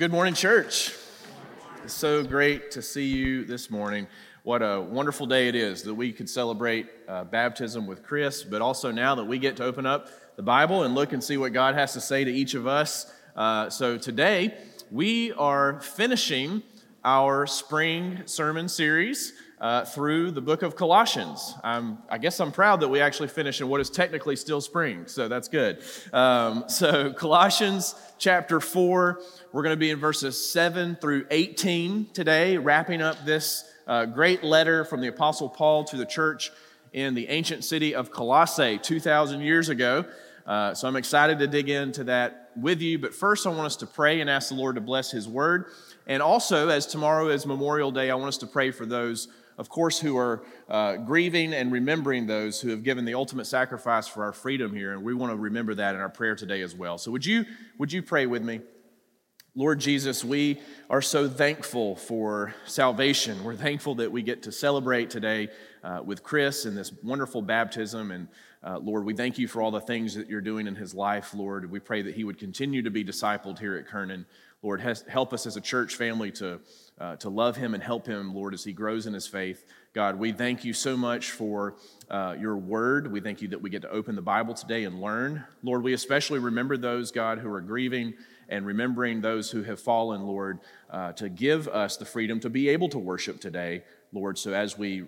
Good morning, church. It's so great to see you this morning. What a wonderful day it is that we could celebrate baptism with Chris, but also now that we get to open up the Bible and look and see what God has to say to each of us. So today, we are finishing our spring sermon series through the book of Colossians. I guess I'm proud that we actually finished in what is technically still spring, so that's good. So Colossians chapter 4, we're going to be in verses 7 through 18 today, wrapping up this great letter from the Apostle Paul to the church in the ancient city of Colossae 2,000 years ago. So I'm excited to dig into that with you, but first I want us to pray and ask the Lord to bless His Word. And also, as tomorrow is Memorial Day, I want us to pray for those, of course, who are grieving and remembering those who have given the ultimate sacrifice for our freedom here, and we want to remember that in our prayer today as well. So would you pray with me? Lord Jesus, we are so thankful for salvation. We're thankful that we get to celebrate today with Chris and this wonderful baptism. And Lord, we thank you for all the things that you're doing in his life, Lord. We pray that he would continue to be discipled here at Kernan. Lord, help us as a church family to love him and help him, Lord, as he grows in his faith. God, we thank you so much for your word. We thank you that we get to open the Bible today and learn. Lord, we especially remember those, God, who are grieving and remembering those who have fallen, Lord, to give us the freedom to be able to worship today, Lord. So as we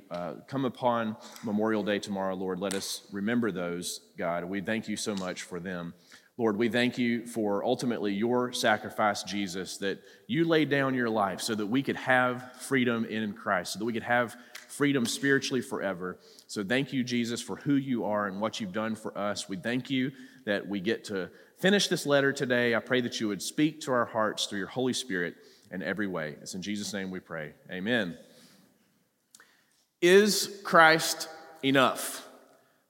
come upon Memorial Day tomorrow, Lord, let us remember those, God. We thank you so much for them. Lord, we thank you for ultimately your sacrifice, Jesus, that you laid down your life so that we could have freedom in Christ, so that we could have freedom spiritually forever. So thank you, Jesus, for who you are and what you've done for us. We thank you that we get to finish this letter today. I pray that you would speak to our hearts through your Holy Spirit in every way. It's in Jesus' name we pray. Amen. Is Christ enough?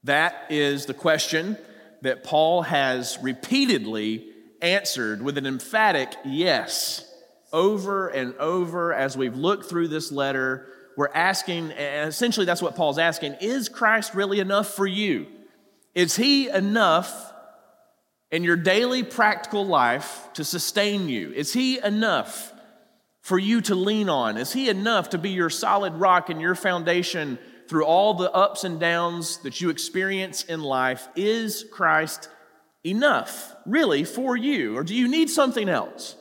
That is the question that Paul has repeatedly answered with an emphatic yes over and over as we've looked through this letter. We're asking, and essentially that's what Paul's asking, is Christ really enough for you? Is he enough in your daily practical life to sustain you? Is he enough for you to lean on? Is he enough to be your solid rock and your foundation through all the ups and downs that you experience in life? Is Christ enough really for you? Or do you need something else?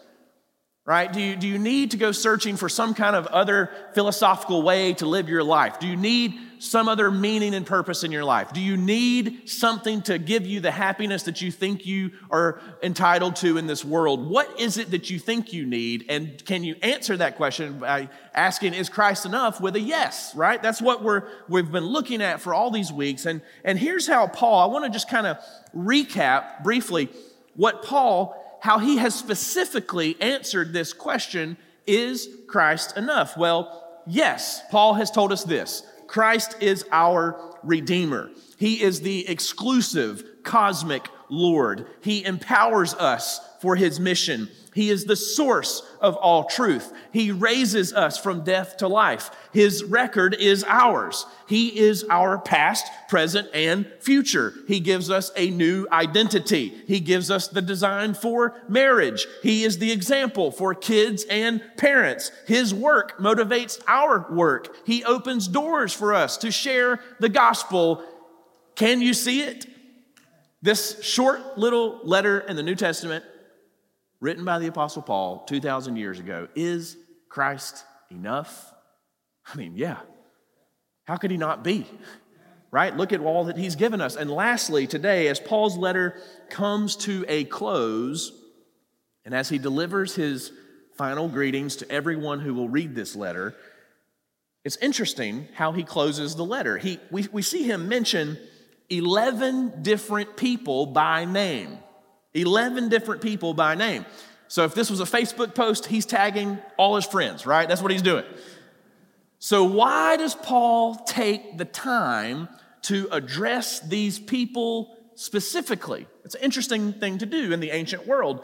Right? Do you need to go searching for some kind of other philosophical way to live your life? Do you need some other meaning and purpose in your life? Do you need something to give you the happiness that you think you are entitled to in this world? What is it that you think you need? And can you answer that question by asking, is Christ enough, with a yes, right? That's what we've been looking at for all these weeks. And here's how Paul, I want to just kind of recap briefly what Paul, how he has specifically answered this question, is Christ enough? Well, yes, Paul has told us this. Christ is our Redeemer. He is the exclusive cosmic Lord. He empowers us for his mission. He is the source of all truth. He raises us from death to life. His record is ours. He is our past, present, and future. He gives us a new identity. He gives us the design for marriage. He is the example for kids and parents. His work motivates our work. He opens doors for us to share the gospel. Can you see it? This short little letter in the New Testament, written by the Apostle Paul 2,000 years ago. Is Christ enough? I mean, yeah. How could he not be? Right? Look at all that he's given us. And lastly, today, as Paul's letter comes to a close, and as he delivers his final greetings to everyone who will read this letter, it's interesting how he closes the letter. We see him mention 11 different people by name. 11 different people by name. So if this was a Facebook post, he's tagging all his friends, right? That's what he's doing. So why does Paul take the time to address these people specifically? It's an interesting thing to do in the ancient world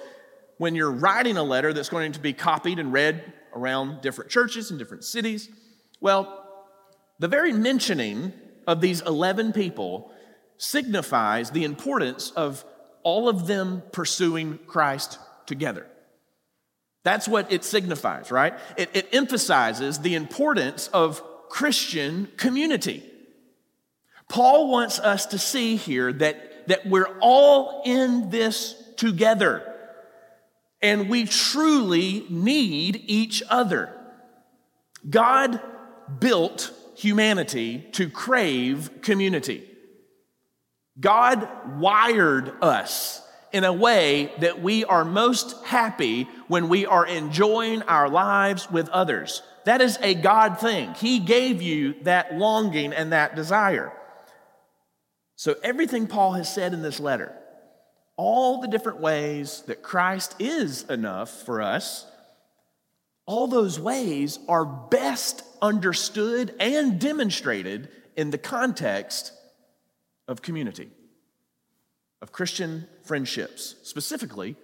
when you're writing a letter that's going to be copied and read around different churches and different cities. Well, the very mentioning of these 11 people signifies the importance of all of them pursuing Christ together. That's what it signifies, right? It emphasizes the importance of Christian community. Paul wants us to see here that we're all in this together, and we truly need each other. God built humanity to crave community. God wired us in a way that we are most happy when we are enjoying our lives with others. That is a God thing. He gave you that longing and that desire. So everything Paul has said in this letter, all the different ways that Christ is enough for us, all those ways are best understood and demonstrated in the context of community, of Christian friendships, specifically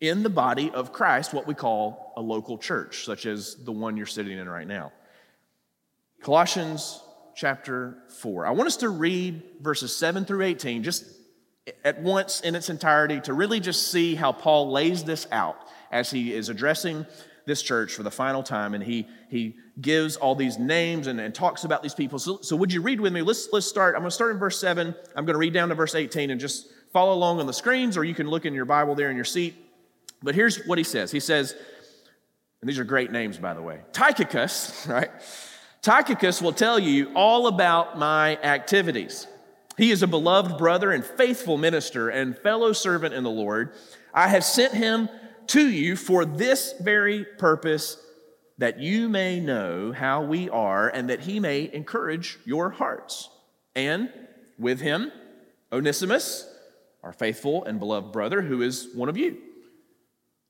in the body of Christ, what we call a local church, such as the one you're sitting in right now. Colossians chapter 4. I want us to read verses 7 through 18 just at once in its entirety to really just see how Paul lays this out as he is addressing this church for the final time, and he gives all these names and talks about these people. So would you read with me? Let's start. I'm going to start in verse 7. I'm going to read down to verse 18 and just follow along on the screens, or you can look in your Bible there in your seat. But here's what he says. He says, and these are great names, by the way, Tychicus, right? Tychicus will tell you all about my activities. He is a beloved brother and faithful minister and fellow servant in the Lord. I have sent him to you for this very purpose, that you may know how we are and that he may encourage your hearts. And with him, Onesimus, our faithful and beloved brother, who is one of you.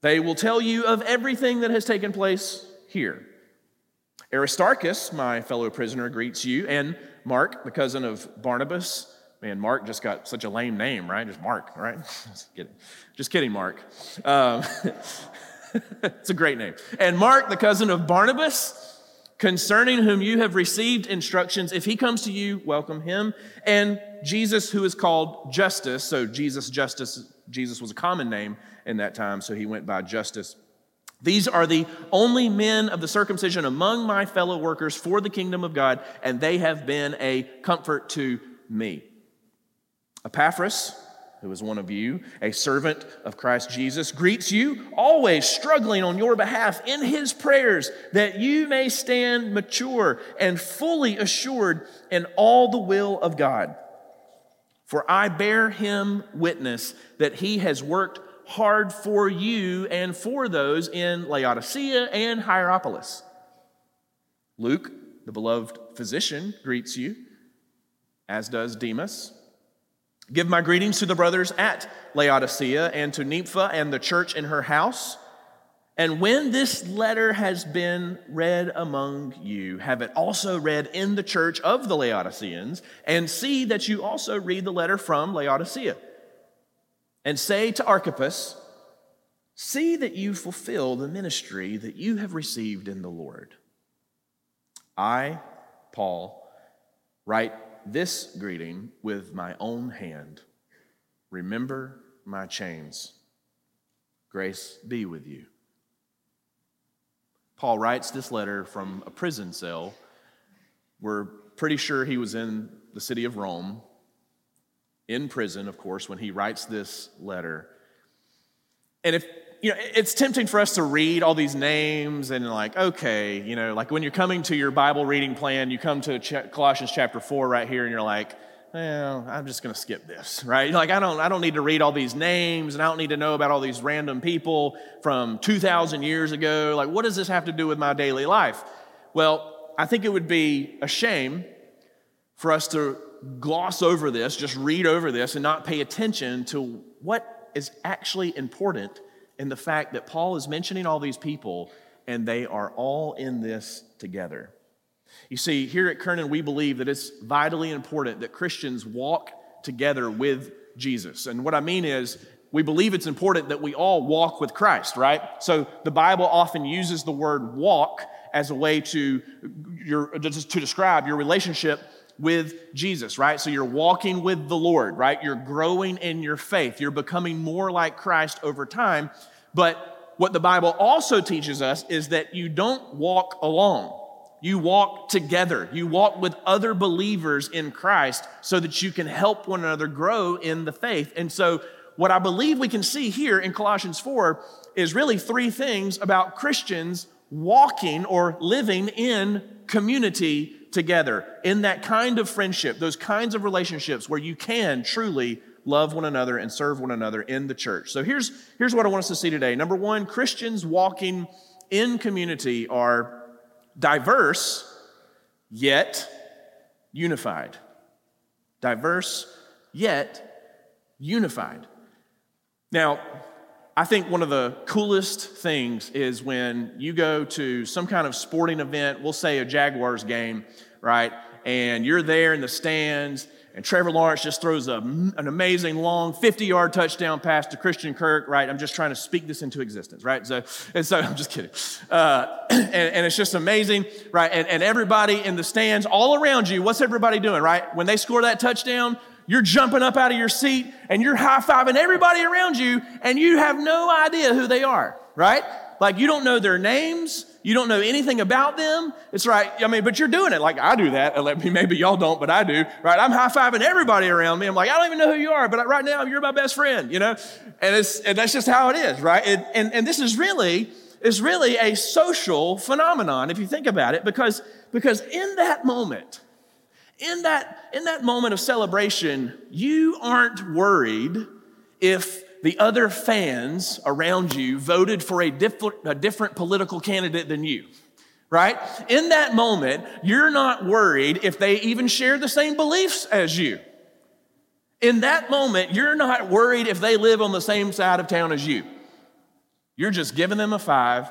They will tell you of everything that has taken place here. Aristarchus, my fellow prisoner, greets you, and Mark, the cousin of Barnabas. Man, Mark just got such a lame name, right? Just Mark, right? Just kidding, Mark. It's a great name. And Mark, the cousin of Barnabas, concerning whom you have received instructions. If he comes to you, welcome him. And Jesus, who is called Justus. So Jesus Justus, Jesus was a common name in that time, so he went by Justus. These are the only men of the circumcision among my fellow workers for the kingdom of God, and they have been a comfort to me. Epaphras, who is one of you, a servant of Christ Jesus, greets you, always struggling on your behalf in his prayers, that you may stand mature and fully assured in all the will of God. For I bear him witness that he has worked hard for you and for those in Laodicea and Hierapolis. Luke, the beloved physician, greets you, as does Demas. Give my greetings to the brothers at Laodicea and to Nympha and the church in her house. And when this letter has been read among you, have it also read in the church of the Laodiceans, and see that you also read the letter from Laodicea. And say to Archippus, see that you fulfill the ministry that you have received in the Lord. I, Paul, write this greeting with my own hand. Remember my chains. Grace be with you. Paul writes this letter from a prison cell. We're pretty sure he was in the city of Rome, in prison, of course, when he writes this letter. And if you know, it's tempting for us to read all these names and like, okay, you know, like when you're coming to your Bible reading plan, you come to Colossians chapter 4 right here, and you're like, well, I'm just going to skip this, right? You're like, I don't need to read all these names, and I don't need to know about all these random people from 2,000 years ago. Like, what does this have to do with my daily life? Well, I think it would be a shame for us to gloss over this, just read over this, and not pay attention to what is actually important in the fact that Paul is mentioning all these people, and they are all in this together. You see, here at Kernan, we believe that it's vitally important that Christians walk together with Jesus. And what I mean is, we believe it's important that we all walk with Christ, right? So the Bible often uses the word walk as a way to describe your relationship with Jesus, right? So you're walking with the Lord, right? You're growing in your faith. You're becoming more like Christ over time. But What the Bible also teaches us is that you don't walk alone. You walk together. You walk with other believers in Christ so that you can help one another grow in the faith. And so what I believe we can see here in Colossians 4 is really three things about Christians walking or living in community together, in that kind of friendship, those kinds of relationships where you can truly love one another and serve one another in the church. So here's what I want us to see today. Number one, Christians walking in community are diverse, yet unified. Diverse, yet unified. Now, I think one of the coolest things is when you go to some kind of sporting event, we'll say a Jaguars game, right? And you're there in the stands, and Trevor Lawrence just throws an amazing long 50-yard touchdown pass to Christian Kirk, right? I'm just trying to speak this into existence, right? So I'm just kidding. And it's just amazing, right? And everybody in the stands all around you, what's everybody doing, right? When they score that touchdown, you're jumping up out of your seat and you're high-fiving everybody around you, and you have no idea who they are, right? Like, you don't know their names. You don't know anything about them. It's right. I mean, but you're doing it. Like, I do that. Maybe y'all don't, but I do, right? I'm high-fiving everybody around me. I'm like, I don't even know who you are, but right now you're my best friend, you know? And that's just how it is, right? And this is really a social phenomenon, if you think about it, because in that moment of celebration, you aren't worried if the other fans around you voted for a different political candidate than you, right? In that moment, you're not worried if they even share the same beliefs as you. In that moment, you're not worried if they live on the same side of town as you. You're just giving them a five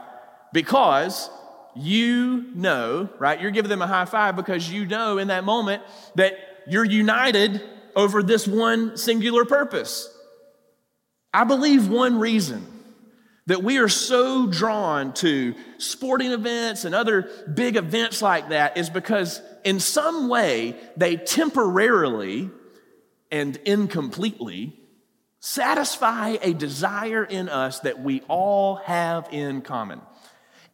because you know, right? You're giving them a high five because you know in that moment that you're united over this one singular purpose. I believe one reason that we are so drawn to sporting events and other big events like that is because in some way they temporarily and incompletely satisfy a desire in us that we all have in common.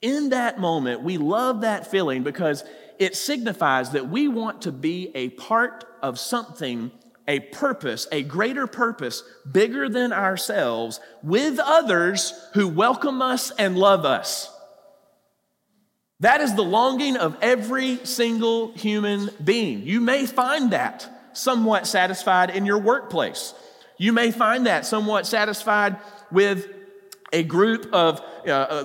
In that moment, we love that feeling because it signifies that we want to be a part of something, a purpose, a greater purpose, bigger than ourselves, with others who welcome us and love us. That is the longing of every single human being. You may find that somewhat satisfied in your workplace. You may find that somewhat satisfied with a group of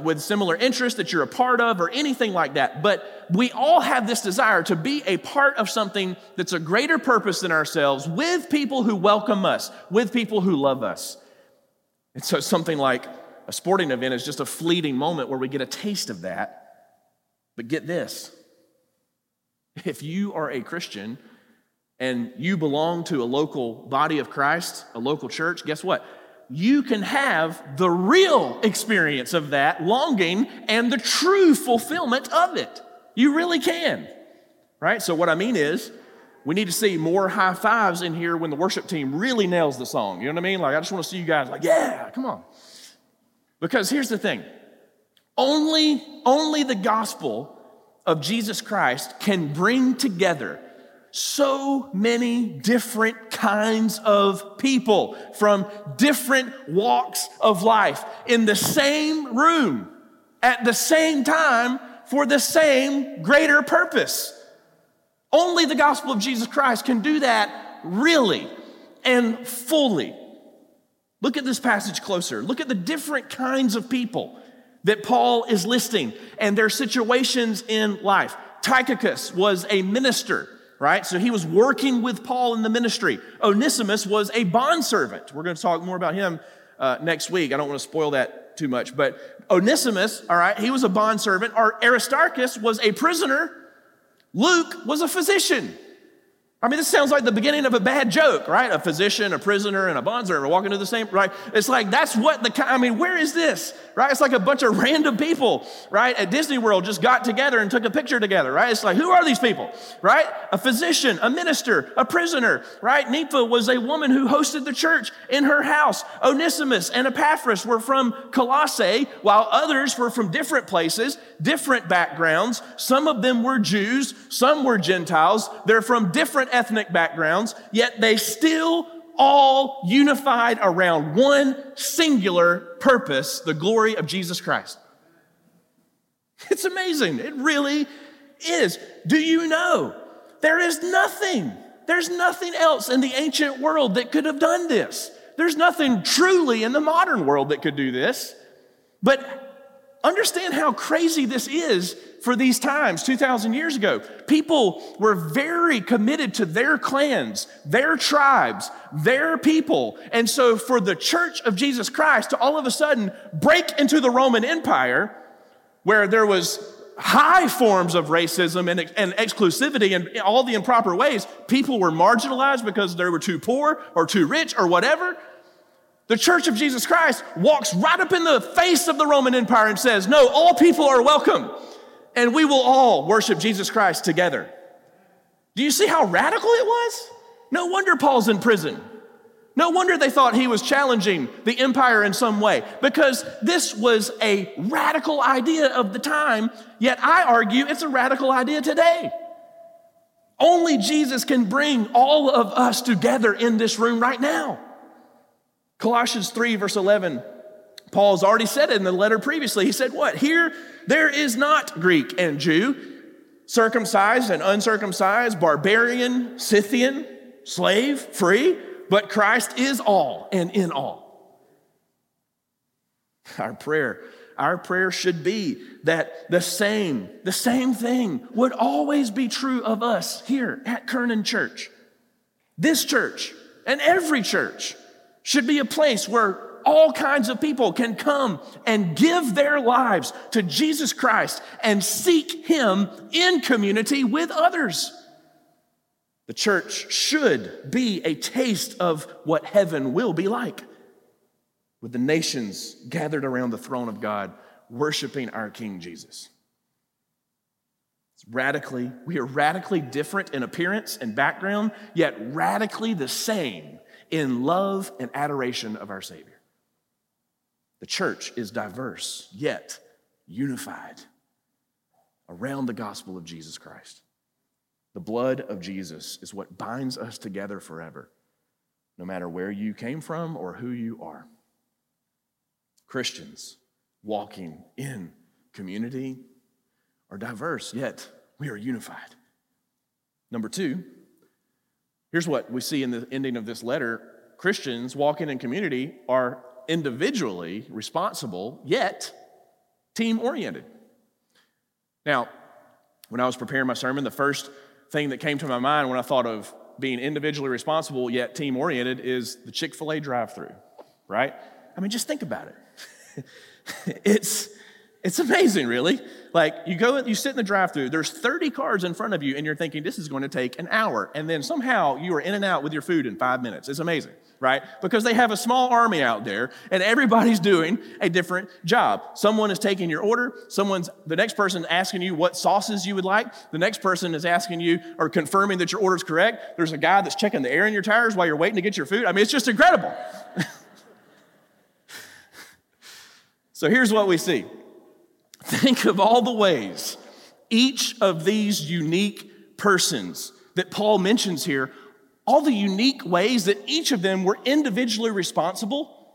with similar interests that you're a part of or anything like that. But we all have this desire to be a part of something that's a greater purpose than ourselves, with people who welcome us, with people who love us. And so something like a sporting event is just a fleeting moment where we get a taste of that. But get this, if you are a Christian and you belong to a local body of Christ, a local church, guess what? You can have the real experience of that longing and the true fulfillment of it. You really can, right? So what I mean is we need to see more high fives in here when the worship team really nails the song. You know what I mean? Like, I just want to see you guys like, yeah, come on. Because here's the thing. Only the gospel of Jesus Christ can bring together so many different kinds of people from different walks of life in the same room at the same time for the same greater purpose. Only the gospel of Jesus Christ can do that really and fully. Look at this passage closer. Look at the different kinds of people that Paul is listing and their situations in life. Tychicus was a minister, right? So he was working with Paul in the ministry. Onesimus was a bondservant. We're going to talk more about him next week. I don't want to spoil that too much. But Onesimus, all right, he was a bondservant. Aristarchus was a prisoner. Luke was a physician. I mean, this sounds like the beginning of a bad joke, right? A physician, a prisoner, and a bondservant walking to the same, right? It's like, that's what the, I mean, where is this, right? It's like a bunch of random people, right, at Disney World just got together and took a picture together, right? It's like, who are these people, right? A physician, a minister, a prisoner, right? Nympha was a woman who hosted the church in her house. Onesimus and Epaphras were from Colossae, while others were from different places, different backgrounds. Some of them were Jews, some were Gentiles. They're from different ethnic backgrounds, yet they still all unified around one singular purpose, the glory of Jesus Christ. It's amazing. It really is. Do you know there is nothing, there's nothing else in the ancient world that could have done this. There's nothing truly in the modern world that could do this. But understand how crazy this is. For these times, 2,000 years ago, people were very committed to their clans, their tribes, their people. And so for the church of Jesus Christ to all of a sudden break into the Roman Empire, where there was high forms of racism and exclusivity and all the improper ways, people were marginalized because they were too poor or too rich or whatever. The church of Jesus Christ walks right up in the face of the Roman Empire and says, no, all people are welcome. And we will all worship Jesus Christ together. Do you see how radical it was? No wonder Paul's in prison. No wonder they thought he was challenging the empire in some way, because this was a radical idea of the time, yet I argue it's a radical idea today. Only Jesus can bring all of us together in this room right now. Colossians 3, verse 11, Paul's already said it in the letter previously. He said what? Here, there is not Greek and Jew, circumcised and uncircumcised, barbarian, Scythian, slave, free, but Christ is all and in all. Our prayer should be that the same thing would always be true of us here at Kernan Church. This church and every church should be a place where all kinds of people can come and give their lives to Jesus Christ and seek Him in community with others. The church should be a taste of what heaven will be like, with the nations gathered around the throne of God, worshiping our King Jesus. We are radically different in appearance and background, yet radically the same in love and adoration of our Savior. The church is diverse, yet unified around the gospel of Jesus Christ. The blood of Jesus is what binds us together forever, no matter where you came from or who you are. Christians walking in community are diverse, yet we are unified. Number two, here's what we see in the ending of this letter. Christians walking in community are individually responsible, yet team-oriented. Now, when I was preparing my sermon, the first thing that came to my mind when I thought of being individually responsible, yet team-oriented, is the Chick-fil-A drive-thru, right? I mean, just think about it. It's amazing, really. Like, you go and you sit in the drive-thru, there's 30 cars in front of you, and you're thinking, this is going to take an hour. And then somehow you are in and out with your food in 5 minutes. It's amazing, right? Because they have a small army out there, and everybody's doing a different job. Someone is taking your order. The next person asking you what sauces you would like. The next person is asking you or confirming that your order's correct. There's a guy that's checking the air in your tires while you're waiting to get your food. I mean, it's just incredible. So here's what we see. Think of all the ways each of these unique persons that Paul mentions here, all the unique ways that each of them were individually responsible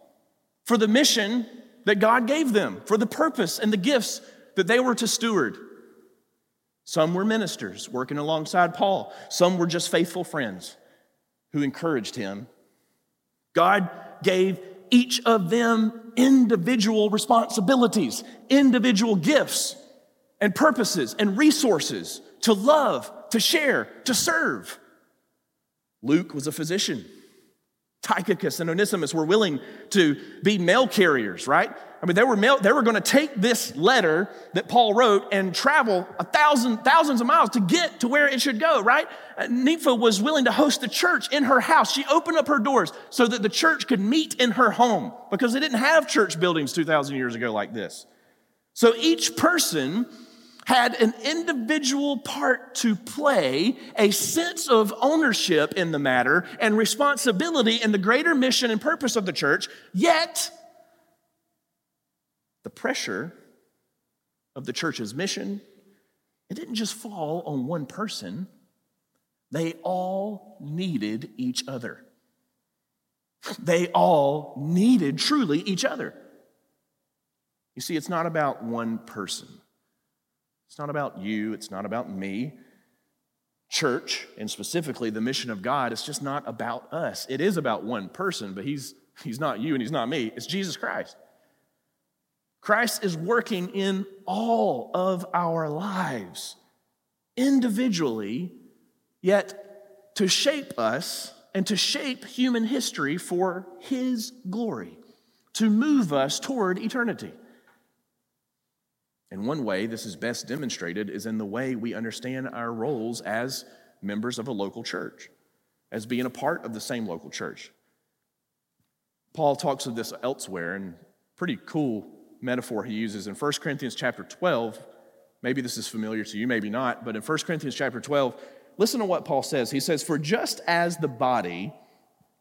for the mission that God gave them, for the purpose and the gifts that they were to steward. Some were ministers working alongside Paul. Some were just faithful friends who encouraged him. God gave each of them individual responsibilities, individual gifts and purposes and resources to love, to share, to serve. Luke was a physician. Tychicus and Onesimus were willing to be mail carriers, right? I mean, they were going to take this letter that Paul wrote and travel thousands of miles to get to where it should go, right? Nympha was willing to host the church in her house. She opened up her doors so that the church could meet in her home because they didn't have church buildings 2,000 years ago like this. So each person had an individual part to play, a sense of ownership in the matter and responsibility in the greater mission and purpose of the church, yet the pressure of the church's mission, it didn't just fall on one person. They all needed each other. They all needed truly each other. You see, it's not about one person. It's not about you. It's not about me. Church, and specifically the mission of God, it's just not about us. It is about one person, but he's not you and he's not me. It's Jesus Christ. Christ is working in all of our lives, individually, yet to shape us and to shape human history for his glory, to move us toward eternity. And one way this is best demonstrated is in the way we understand our roles as members of a local church, as being a part of the same local church. Paul talks of this elsewhere, and pretty cool metaphor he uses in 1 Corinthians chapter 12. Maybe this is familiar to you, maybe not, but in 1 Corinthians chapter 12, listen to what Paul says. He says, "For just as the body,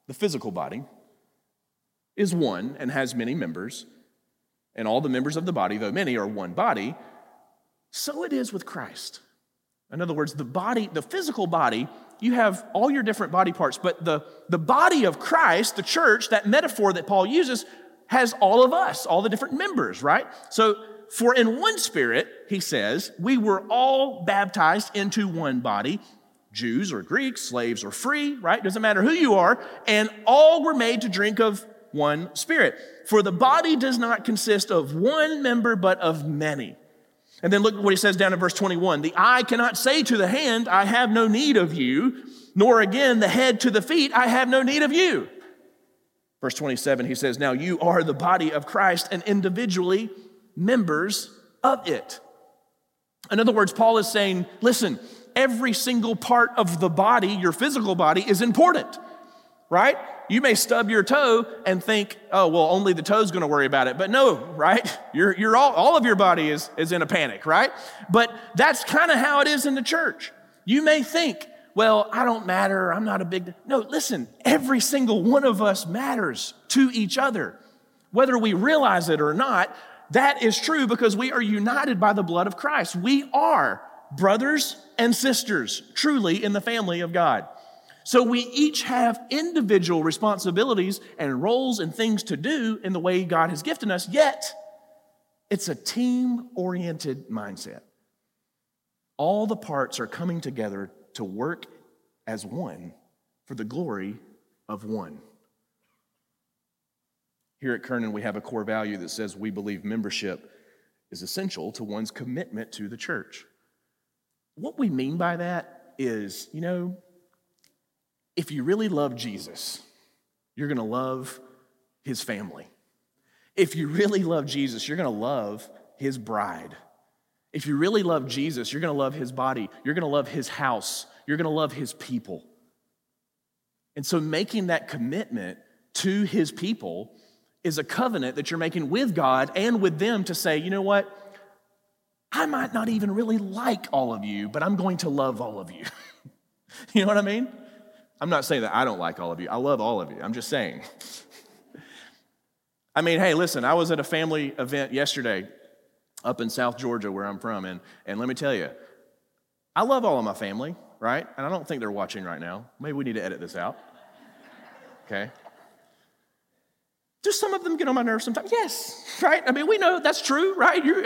the physical body, is one and has many members, and all the members of the body, though many, are one body, so it is with Christ." In other words, the body, the physical body, you have all your different body parts, but the body of Christ, the church, that metaphor that Paul uses, has all of us, all the different members, right? So, for in one spirit, he says, we were all baptized into one body, Jews or Greeks, slaves or free, right? Doesn't matter who you are, and all were made to drink of one spirit. For the body does not consist of one member, but of many. And then look at what he says down in verse 21. The eye cannot say to the hand, I have no need of you, nor again the head to the feet, I have no need of you. Verse 27, he says, now you are the body of Christ and individually members of it. In other words, Paul is saying, listen, every single part of the body, your physical body, is important, right? You may stub your toe and think, oh, well, only the toe's going to worry about it. But no, right? You're all of your body is in a panic, right? But that's kind of how it is in the church. You may think, well, I don't matter. I'm not a big... No, listen, every single one of us matters to each other. Whether we realize it or not, that is true because we are united by the blood of Christ. We are brothers and sisters, truly, in the family of God. So we each have individual responsibilities and roles and things to do in the way God has gifted us, yet it's a team-oriented mindset. All the parts are coming together to work as one for the glory of one. Here at Kernan, we have a core value that says we believe membership is essential to one's commitment to the church. What we mean by that is, you know, if you really love Jesus, you're going to love his family. If you really love Jesus, you're going to love his bride. If you really love Jesus, you're going to love his body. You're going to love his house. You're going to love his people. And so making that commitment to his people is a covenant that you're making with God and with them to say, you know what? I might not even really like all of you, but I'm going to love all of you. You know what I mean? I'm not saying that I don't like all of you. I love all of you. I'm just saying. I mean, hey, listen, I was at a family event yesterday up in South Georgia where I'm from, and let me tell you, I love all of my family, right? And I don't think they're watching right now. Maybe we need to edit this out, okay? Do some of them get on my nerves sometimes? Yes, right? I mean, we know that's true, right? You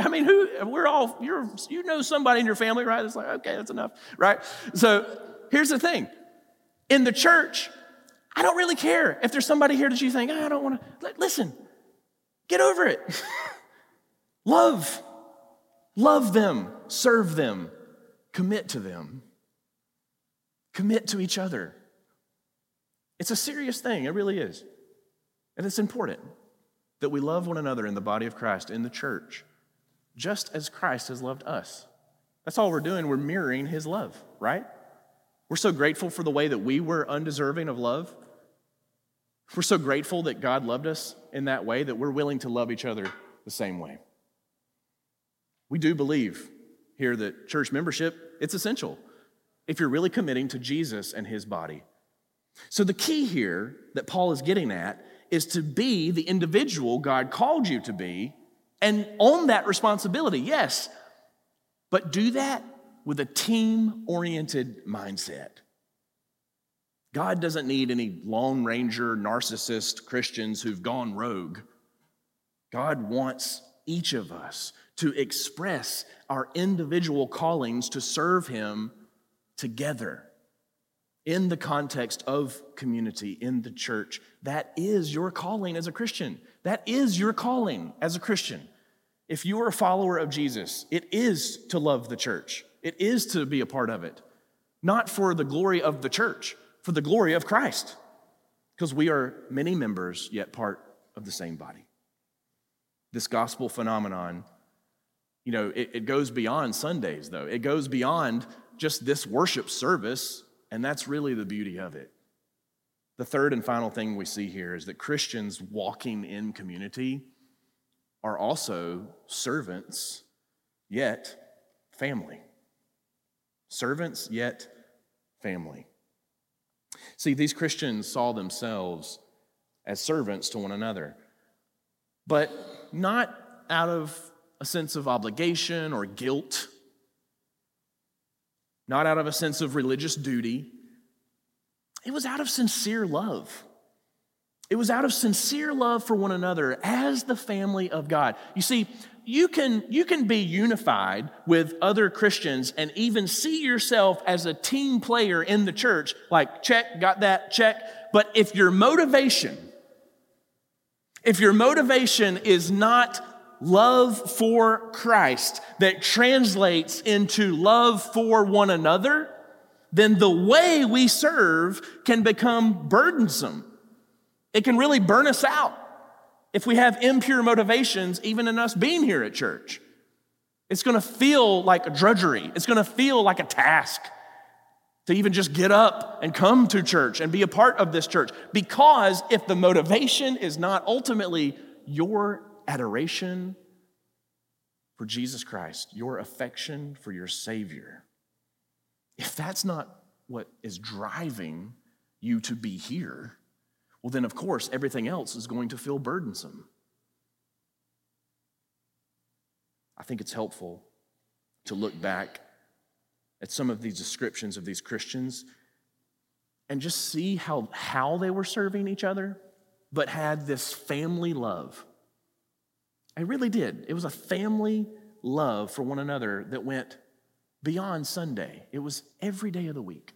know somebody in your family, right? It's like, okay, that's enough, right? So here's the thing. In the church, I don't really care if there's somebody here that you think, oh, I don't want to. Listen, get over it. Love them, serve them, commit to them, commit to each other. It's a serious thing, it really is. And it's important. that we love one another in the body of Christ, in the church, just as Christ has loved us. That's all we're doing. We're mirroring his love, right? We're so grateful for the way that we were undeserving of love. We're so grateful that God loved us in that way that we're willing to love each other the same way. We do believe here that church membership, it's essential if you're really committing to Jesus and his body. So the key here that Paul is getting at is to be the individual God called you to be and own that responsibility, yes, but do that with a team-oriented mindset. God doesn't need any Lone Ranger narcissist Christians who've gone rogue. God wants each of us to express our individual callings to serve him together in the context of community, in the church. That is your calling as a Christian. That is your calling as a Christian. If you are a follower of Jesus, it is to love the church. It is to be a part of it. Not for the glory of the church, for the glory of Christ, because we are many members, yet part of the same body. This gospel phenomenon, you know, it goes beyond Sundays, though. It goes beyond just this worship service, and that's really the beauty of it. The third and final thing we see here is that Christians walking in community are also servants, yet family. Servants, yet family. See, these Christians saw themselves as servants to one another, but not out of a sense of obligation or guilt, not out of a sense of religious duty. It was out of sincere love. It was out of sincere love for one another as the family of God. You see, you can be unified with other Christians and even see yourself as a team player in the church, like, check, got that, check. But if your motivation is not love for Christ that translates into love for one another, then the way we serve can become burdensome. It can really burn us out if we have impure motivations, even in us being here at church. It's going to feel like a drudgery. It's going to feel like a task to even just get up and come to church and be a part of this church. Because if the motivation is not ultimately your adoration for Jesus Christ, your affection for your Savior, if that's not what is driving you to be here, well, then, of course, everything else is going to feel burdensome. I think it's helpful to look back at some of these descriptions of these Christians and just see how they were serving each other, but had this family love. It really did. It was a family love for one another that went beyond Sunday. It was every day of the week.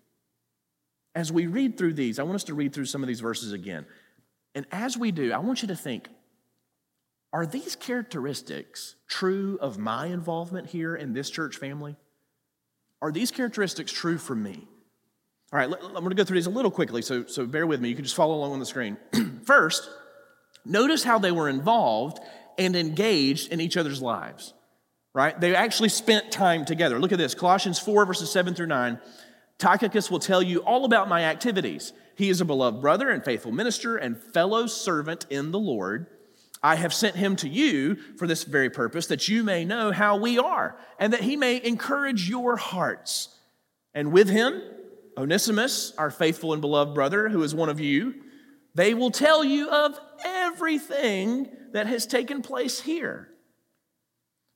As we read through these, I want us to read through some of these verses again. And as we do, I want you to think, are these characteristics true of my involvement here in this church family? Are these characteristics true for me? All right, I'm going to go through these a little quickly, so bear with me. You can just follow along on the screen. First, notice how they were involved and engaged in each other's lives, right? They actually spent time together. Look at this, Colossians 4, verses 7 through 9. Tychicus will tell you all about my activities. He is a beloved brother and faithful minister and fellow servant in the Lord. I have sent him to you for this very purpose, that you may know how we are and that he may encourage your hearts. And with him, Onesimus, our faithful and beloved brother, who is one of you, they will tell you of everything that has taken place here.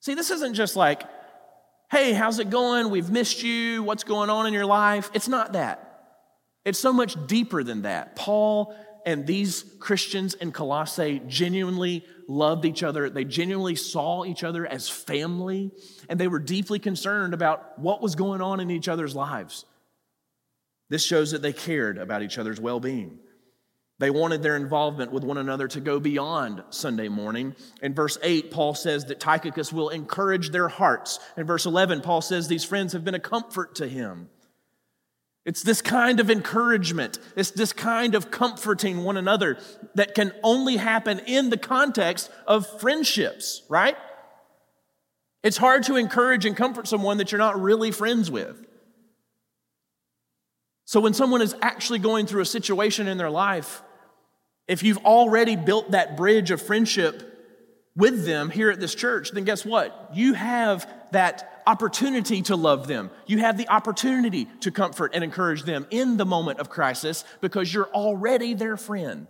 See, this isn't just like, hey, how's it going? We've missed you. What's going on in your life? It's not that. It's so much deeper than that. Paul and these Christians in Colossae genuinely loved each other. They genuinely saw each other as family, and they were deeply concerned about what was going on in each other's lives. This shows that they cared about each other's well-being. They wanted their involvement with one another to go beyond Sunday morning. In verse 8, Paul says that Tychicus will encourage their hearts. In verse 11, Paul says these friends have been a comfort to him. It's this kind of encouragement. It's this kind of comforting one another that can only happen in the context of friendships, right? It's hard to encourage and comfort someone that you're not really friends with. So when someone is actually going through a situation in their life, if you've already built that bridge of friendship with them here at this church, then guess what? You have that opportunity to love them. You have the opportunity to comfort and encourage them in the moment of crisis because you're already their friend.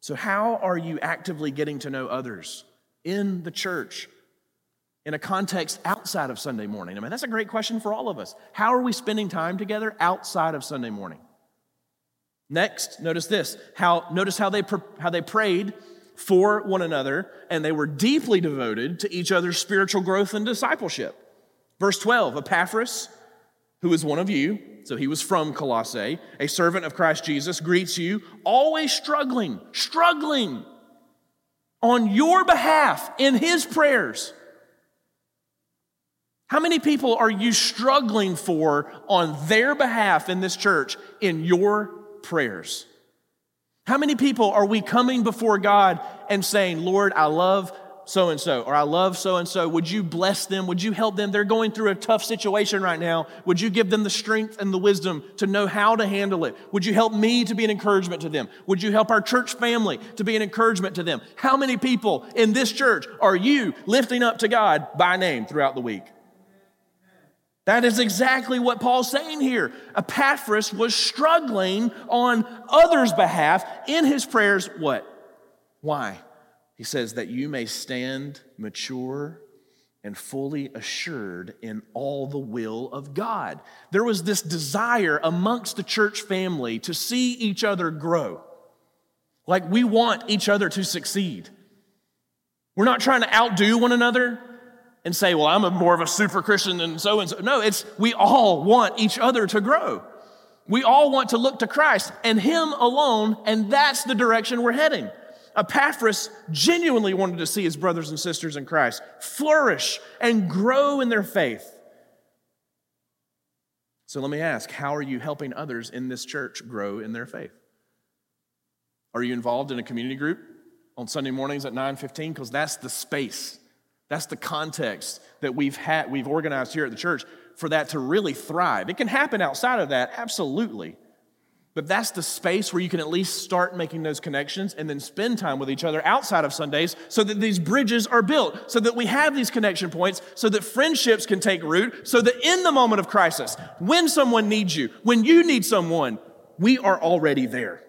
So how are you actively getting to know others in the church in a context outside of Sunday morning? I mean, that's a great question for all of us. How are we spending time together outside of Sunday morning? Next, notice this. Notice how they prayed for one another, and they were deeply devoted to each other's spiritual growth and discipleship. Verse 12, Epaphras, who is one of you, so he was from Colossae, a servant of Christ Jesus, greets you, always struggling on your behalf in his prayers. How many people are you struggling for on their behalf in this church in your prayers? How many people are we coming before God and saying, Lord, I love so-and-so, or I love so-and-so. Would you bless them? Would you help them? They're going through a tough situation right now. Would you give them the strength and the wisdom to know how to handle it? Would you help me to be an encouragement to them? Would you help our church family to be an encouragement to them? How many people in this church are you lifting up to God by name throughout the week? That is exactly what Paul's saying here. Epaphras was struggling on others' behalf in his prayers. What? Why? He says that you may stand mature and fully assured in all the will of God. There was this desire amongst the church family to see each other grow. Like we want each other to succeed. We're not trying to outdo one another and say, well, I'm more of a super Christian than so-and-so. No, it's we all want each other to grow. We all want to look to Christ and him alone, and that's the direction we're heading. Epaphras genuinely wanted to see his brothers and sisters in Christ flourish and grow in their faith. So let me ask, how are you helping others in this church grow in their faith? Are you involved in a community group on Sunday mornings at 9:15? Because that's the space. That's the context that we've organized here at the church for that to really thrive. It can happen outside of that, absolutely. But that's the space where you can at least start making those connections and then spend time with each other outside of Sundays so that these bridges are built, so that we have these connection points, so that friendships can take root, so that in the moment of crisis, when someone needs you, when you need someone, we are already there.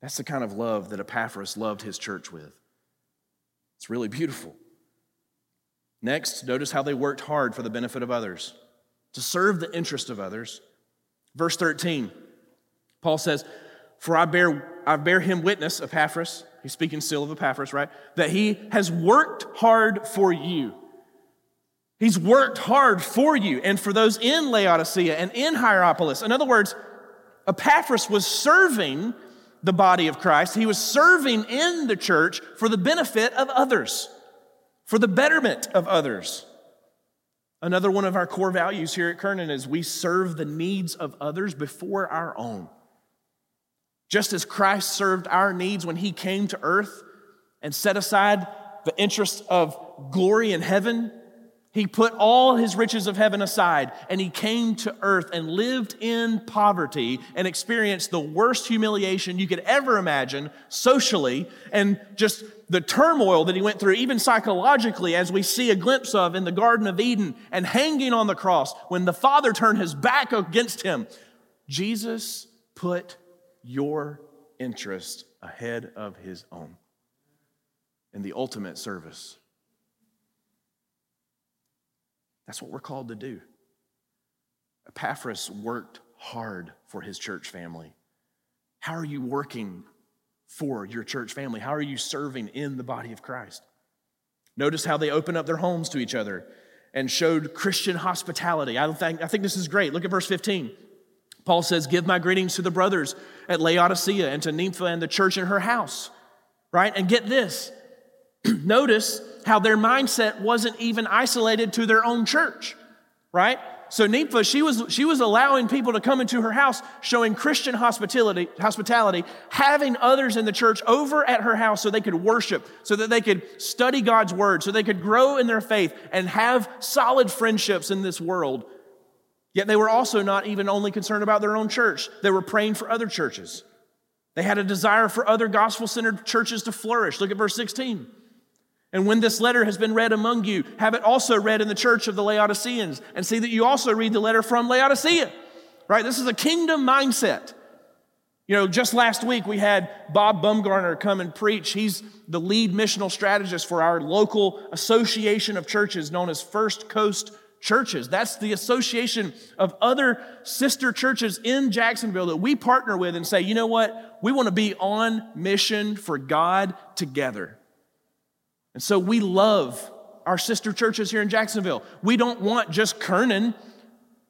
That's the kind of love that Epaphras loved his church with. It's really beautiful. Next, notice how they worked hard for the benefit of others, to serve the interest of others. Verse 13, Paul says, for I bear him witness, Epaphras, he's speaking still of Epaphras, right? That he has worked hard for you. He's worked hard for you and for those in Laodicea and in Hierapolis. In other words, Epaphras was serving the body of Christ. He was serving in the church for the benefit of others, for the betterment of others. Another one of our core values here at Kernan is we serve the needs of others before our own. Just as Christ served our needs when he came to earth and set aside the interests of glory in heaven, he put all his riches of heaven aside, and he came to earth and lived in poverty and experienced the worst humiliation you could ever imagine socially, and just the turmoil that he went through, even psychologically, as we see a glimpse of in the Garden of Eden and hanging on the cross. When the Father turned his back against him, Jesus put your interest ahead of his own in the ultimate service. That's what we're called to do. Epaphras worked hard for his church family. How are you working for your church family? How are you serving in the body of Christ? Notice how they open up their homes to each other and showed Christian hospitality. I think this is great. Look at verse 15. Paul says, give my greetings to the brothers at Laodicea and to Nympha and the church in her house. Right? And get this. Notice how their mindset wasn't even isolated to their own church. right? So Nympha, she was allowing people to come into her house, showing Christian hospitality, having others in the church over at her house so they could worship, so that they could study God's word, so they could grow in their faith and have solid friendships in this world. Yet they were also not even only concerned about their own church. They were praying for other churches. They had a desire for other gospel-centered churches to flourish. Look at verse 16. And when this letter has been read among you, have it also read in the church of the Laodiceans, and see that you also read the letter from Laodicea, right? This is a kingdom mindset. You know, just last week we had Bob Bumgarner come and preach. He's the lead missional strategist for our local association of churches known as First Coast Churches. That's the association of other sister churches in Jacksonville that we partner with and say, you know what? We want to be on mission for God together. And so we love our sister churches here in Jacksonville. We don't want just Kernan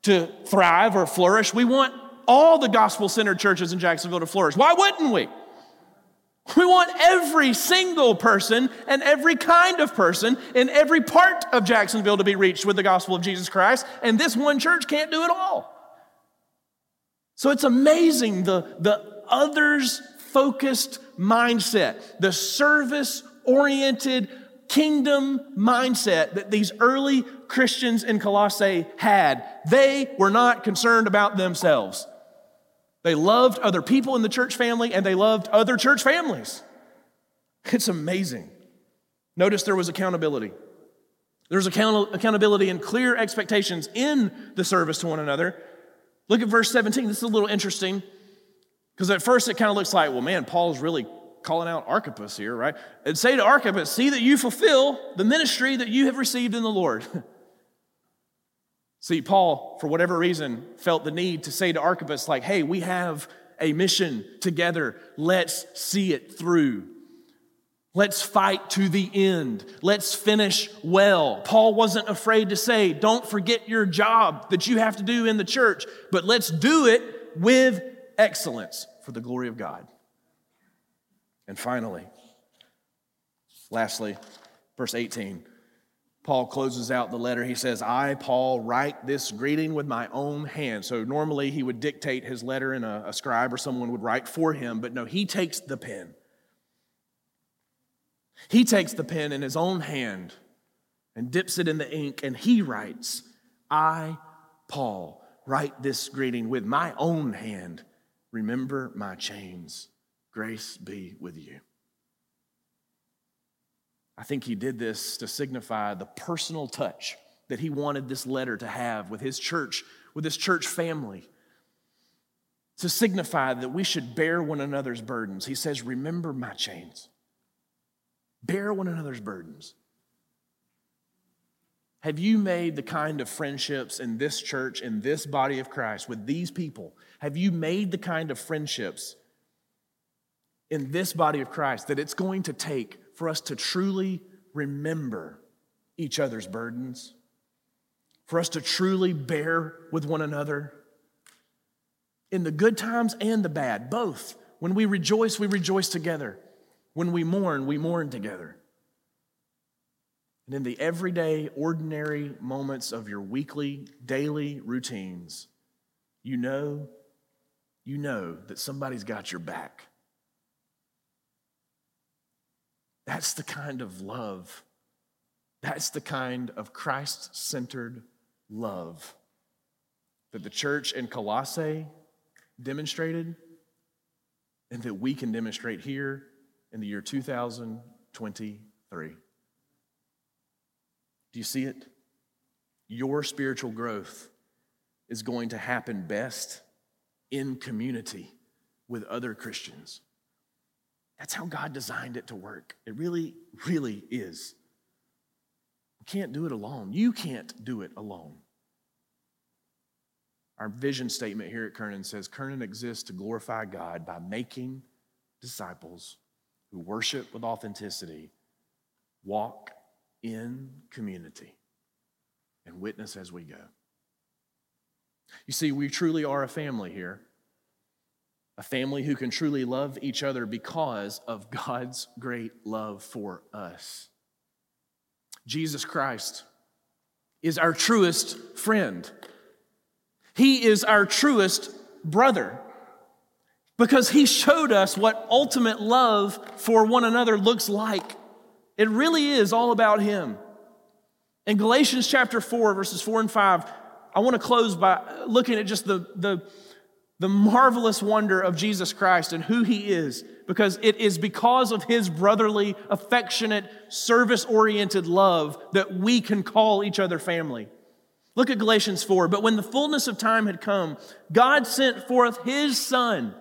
to thrive or flourish. We want all the gospel-centered churches in Jacksonville to flourish. Why wouldn't we? We want every single person and every kind of person in every part of Jacksonville to be reached with the gospel of Jesus Christ, and this one church can't do it all. So it's amazing the others-focused mindset, the service-oriented kingdom mindset that these early Christians in Colossae had. They were not concerned about themselves. They loved other people in the church family, and they loved other church families. It's amazing. Notice there was accountability. There's accountability and clear expectations in the service to one another. Look at verse 17. This is a little interesting, because at first it kind of looks like, well, man, Paul's really calling out Archippus here, right? And say to Archippus, see that you fulfill the ministry that you have received in the Lord. See, Paul, for whatever reason, felt the need to say to Archippus, like, hey, we have a mission together. Let's see it through. Let's fight to the end. Let's finish well. Paul wasn't afraid to say, don't forget your job that you have to do in the church, but let's do it with excellence for the glory of God. And finally, lastly, verse 18, Paul closes out the letter. He says, I, Paul, write this greeting with my own hand. So normally he would dictate his letter and a scribe or someone would write for him, but no, he takes the pen. He takes the pen in his own hand and dips it in the ink, and he writes, I, Paul, write this greeting with my own hand. Remember my chains. Grace be with you. I think he did this to signify the personal touch that he wanted this letter to have with his church family, to signify that we should bear one another's burdens. He says, remember my chains. Bear one another's burdens. Have you made the kind of friendships in this church, in this body of Christ, with these people? Have you made the kind of friendships in this body of Christ that it's going to take for us to truly remember each other's burdens, for us to truly bear with one another in the good times and the bad, both? When we rejoice together. When we mourn together. And in the everyday, ordinary moments of your weekly, daily routines, you know that somebody's got your back. That's the kind of love. That's the kind of Christ-centered love that the church in Colossae demonstrated and that we can demonstrate here in the year 2023. Do you see it? Your spiritual growth is going to happen best in community with other Christians. That's how God designed it to work. It really, really is. We can't do it alone. You can't do it alone. Our vision statement here at Kernan says, Kernan exists to glorify God by making disciples who worship with authenticity, walk in community, and witness as we go. You see, we truly are a family here. A family who can truly love each other because of God's great love for us. Jesus Christ, is our truest friend. He is our truest brother because he showed us what ultimate love for one another looks like. It really is all about him. In Galatians chapter 4, verses 4 and 5, I want to close by looking at just the marvelous wonder of Jesus Christ and who he is, because it is because of his brotherly, affectionate, service-oriented love that we can call each other family. Look at Galatians 4. But when the fullness of time had come, God sent forth his Son,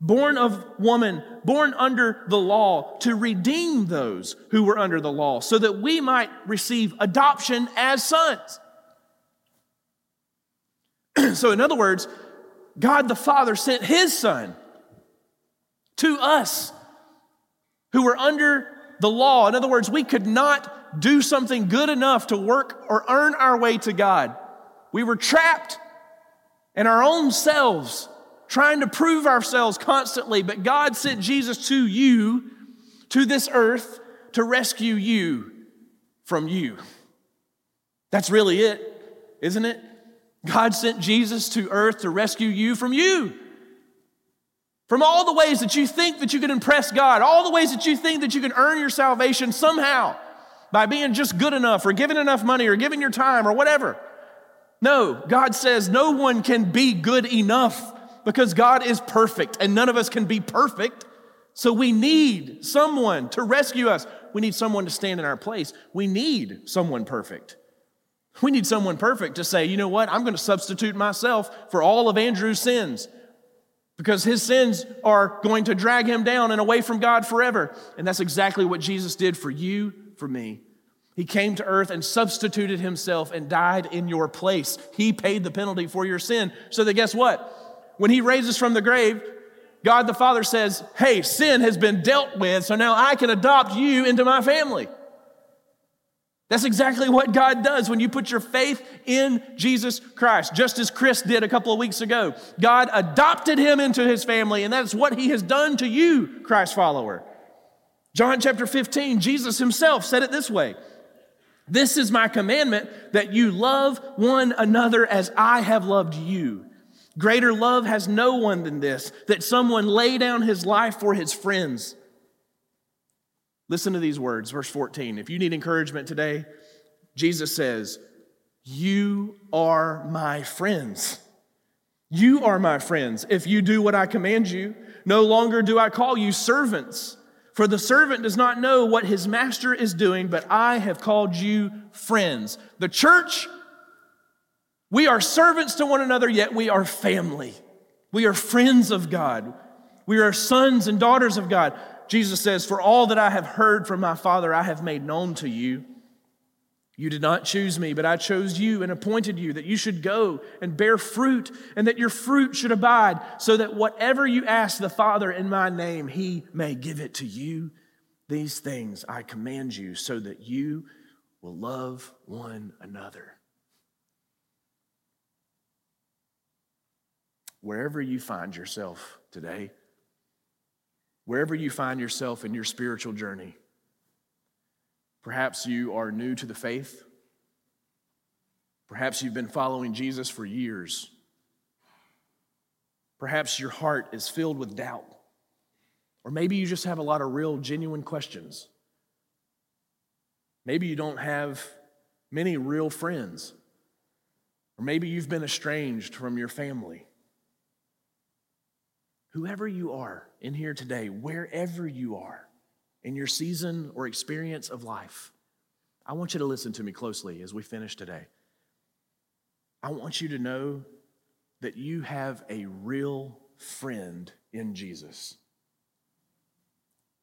born of woman, born under the law, to redeem those who were under the law, so that we might receive adoption as sons. So in other words, God the Father sent his Son to us who were under the law. In other words, we could not do something good enough to work or earn our way to God. We were trapped in our own selves, trying to prove ourselves constantly. But God sent Jesus to you, to this earth, to rescue you from you. That's really it, isn't it? God sent Jesus to earth to rescue you. From all the ways that you think that you can impress God, all the ways that you think that you can earn your salvation somehow by being just good enough or giving enough money or giving your time or whatever. No, God says no one can be good enough because God is perfect and none of us can be perfect. So we need someone to rescue us. We need someone to stand in our place. We need someone perfect. We need someone perfect to say, you know what, I'm going to substitute myself for all of Andrew's sins because his sins are going to drag him down and away from God forever. And that's exactly what Jesus did for you, for me. He came to earth and substituted himself and died in your place. He paid the penalty for your sin. So that guess what? When he raises from the grave, God the Father says, hey, sin has been dealt with, so now I can adopt you into my family. That's exactly what God does when you put your faith in Jesus Christ, just as Chris did a couple of weeks ago. God adopted him into his family, and that's what he has done to you, Christ follower. John chapter 15, Jesus himself said it this way. This is my commandment, that you love one another as I have loved you. Greater love has no one than this, that someone lay down his life for his friends. Listen to these words, verse 14. If you need encouragement today, Jesus says, you are my friends. You are my friends if you do what I command you. No longer do I call you servants, for the servant does not know what his master is doing, but I have called you friends. The church, we are servants to one another, yet we are family. We are friends of God. We are sons and daughters of God. Jesus says, for all that I have heard from my Father, I have made known to you. You did not choose me, but I chose you and appointed you that you should go and bear fruit and that your fruit should abide so that whatever you ask the Father in my name, he may give it to you. These things I command you so that you will love one another. Wherever you find yourself today, wherever you find yourself in your spiritual journey, perhaps you are new to the faith. Perhaps you've been following Jesus for years. Perhaps your heart is filled with doubt. Or maybe you just have a lot of real, genuine questions. Maybe you don't have many real friends. Or maybe you've been estranged from your family. Whoever you are in here today, wherever you are in your season or experience of life, I want you to listen to me closely as we finish today. I want you to know that you have a real friend in Jesus.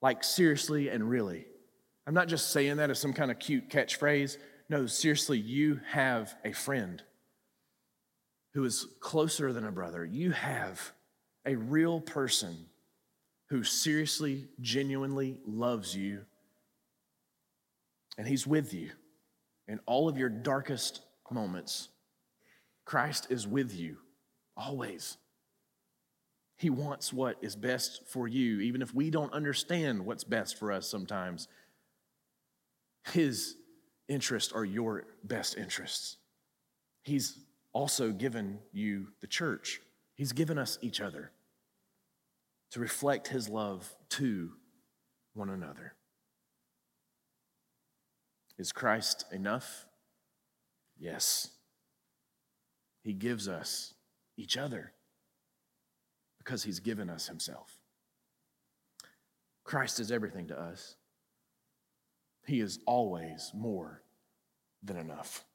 Like seriously and really. I'm not just saying that as some kind of cute catchphrase. No, seriously, you have a friend who is closer than a brother. You have a real person who seriously, genuinely loves you, and he's with you in all of your darkest moments. Christ is with you always. He wants what is best for you, even if we don't understand what's best for us sometimes. His interests are your best interests. He's also given you the church. He's given us each other to reflect his love to one another. Is Christ enough? Yes. He gives us each other because he's given us himself. Christ is everything to us. He is always more than enough.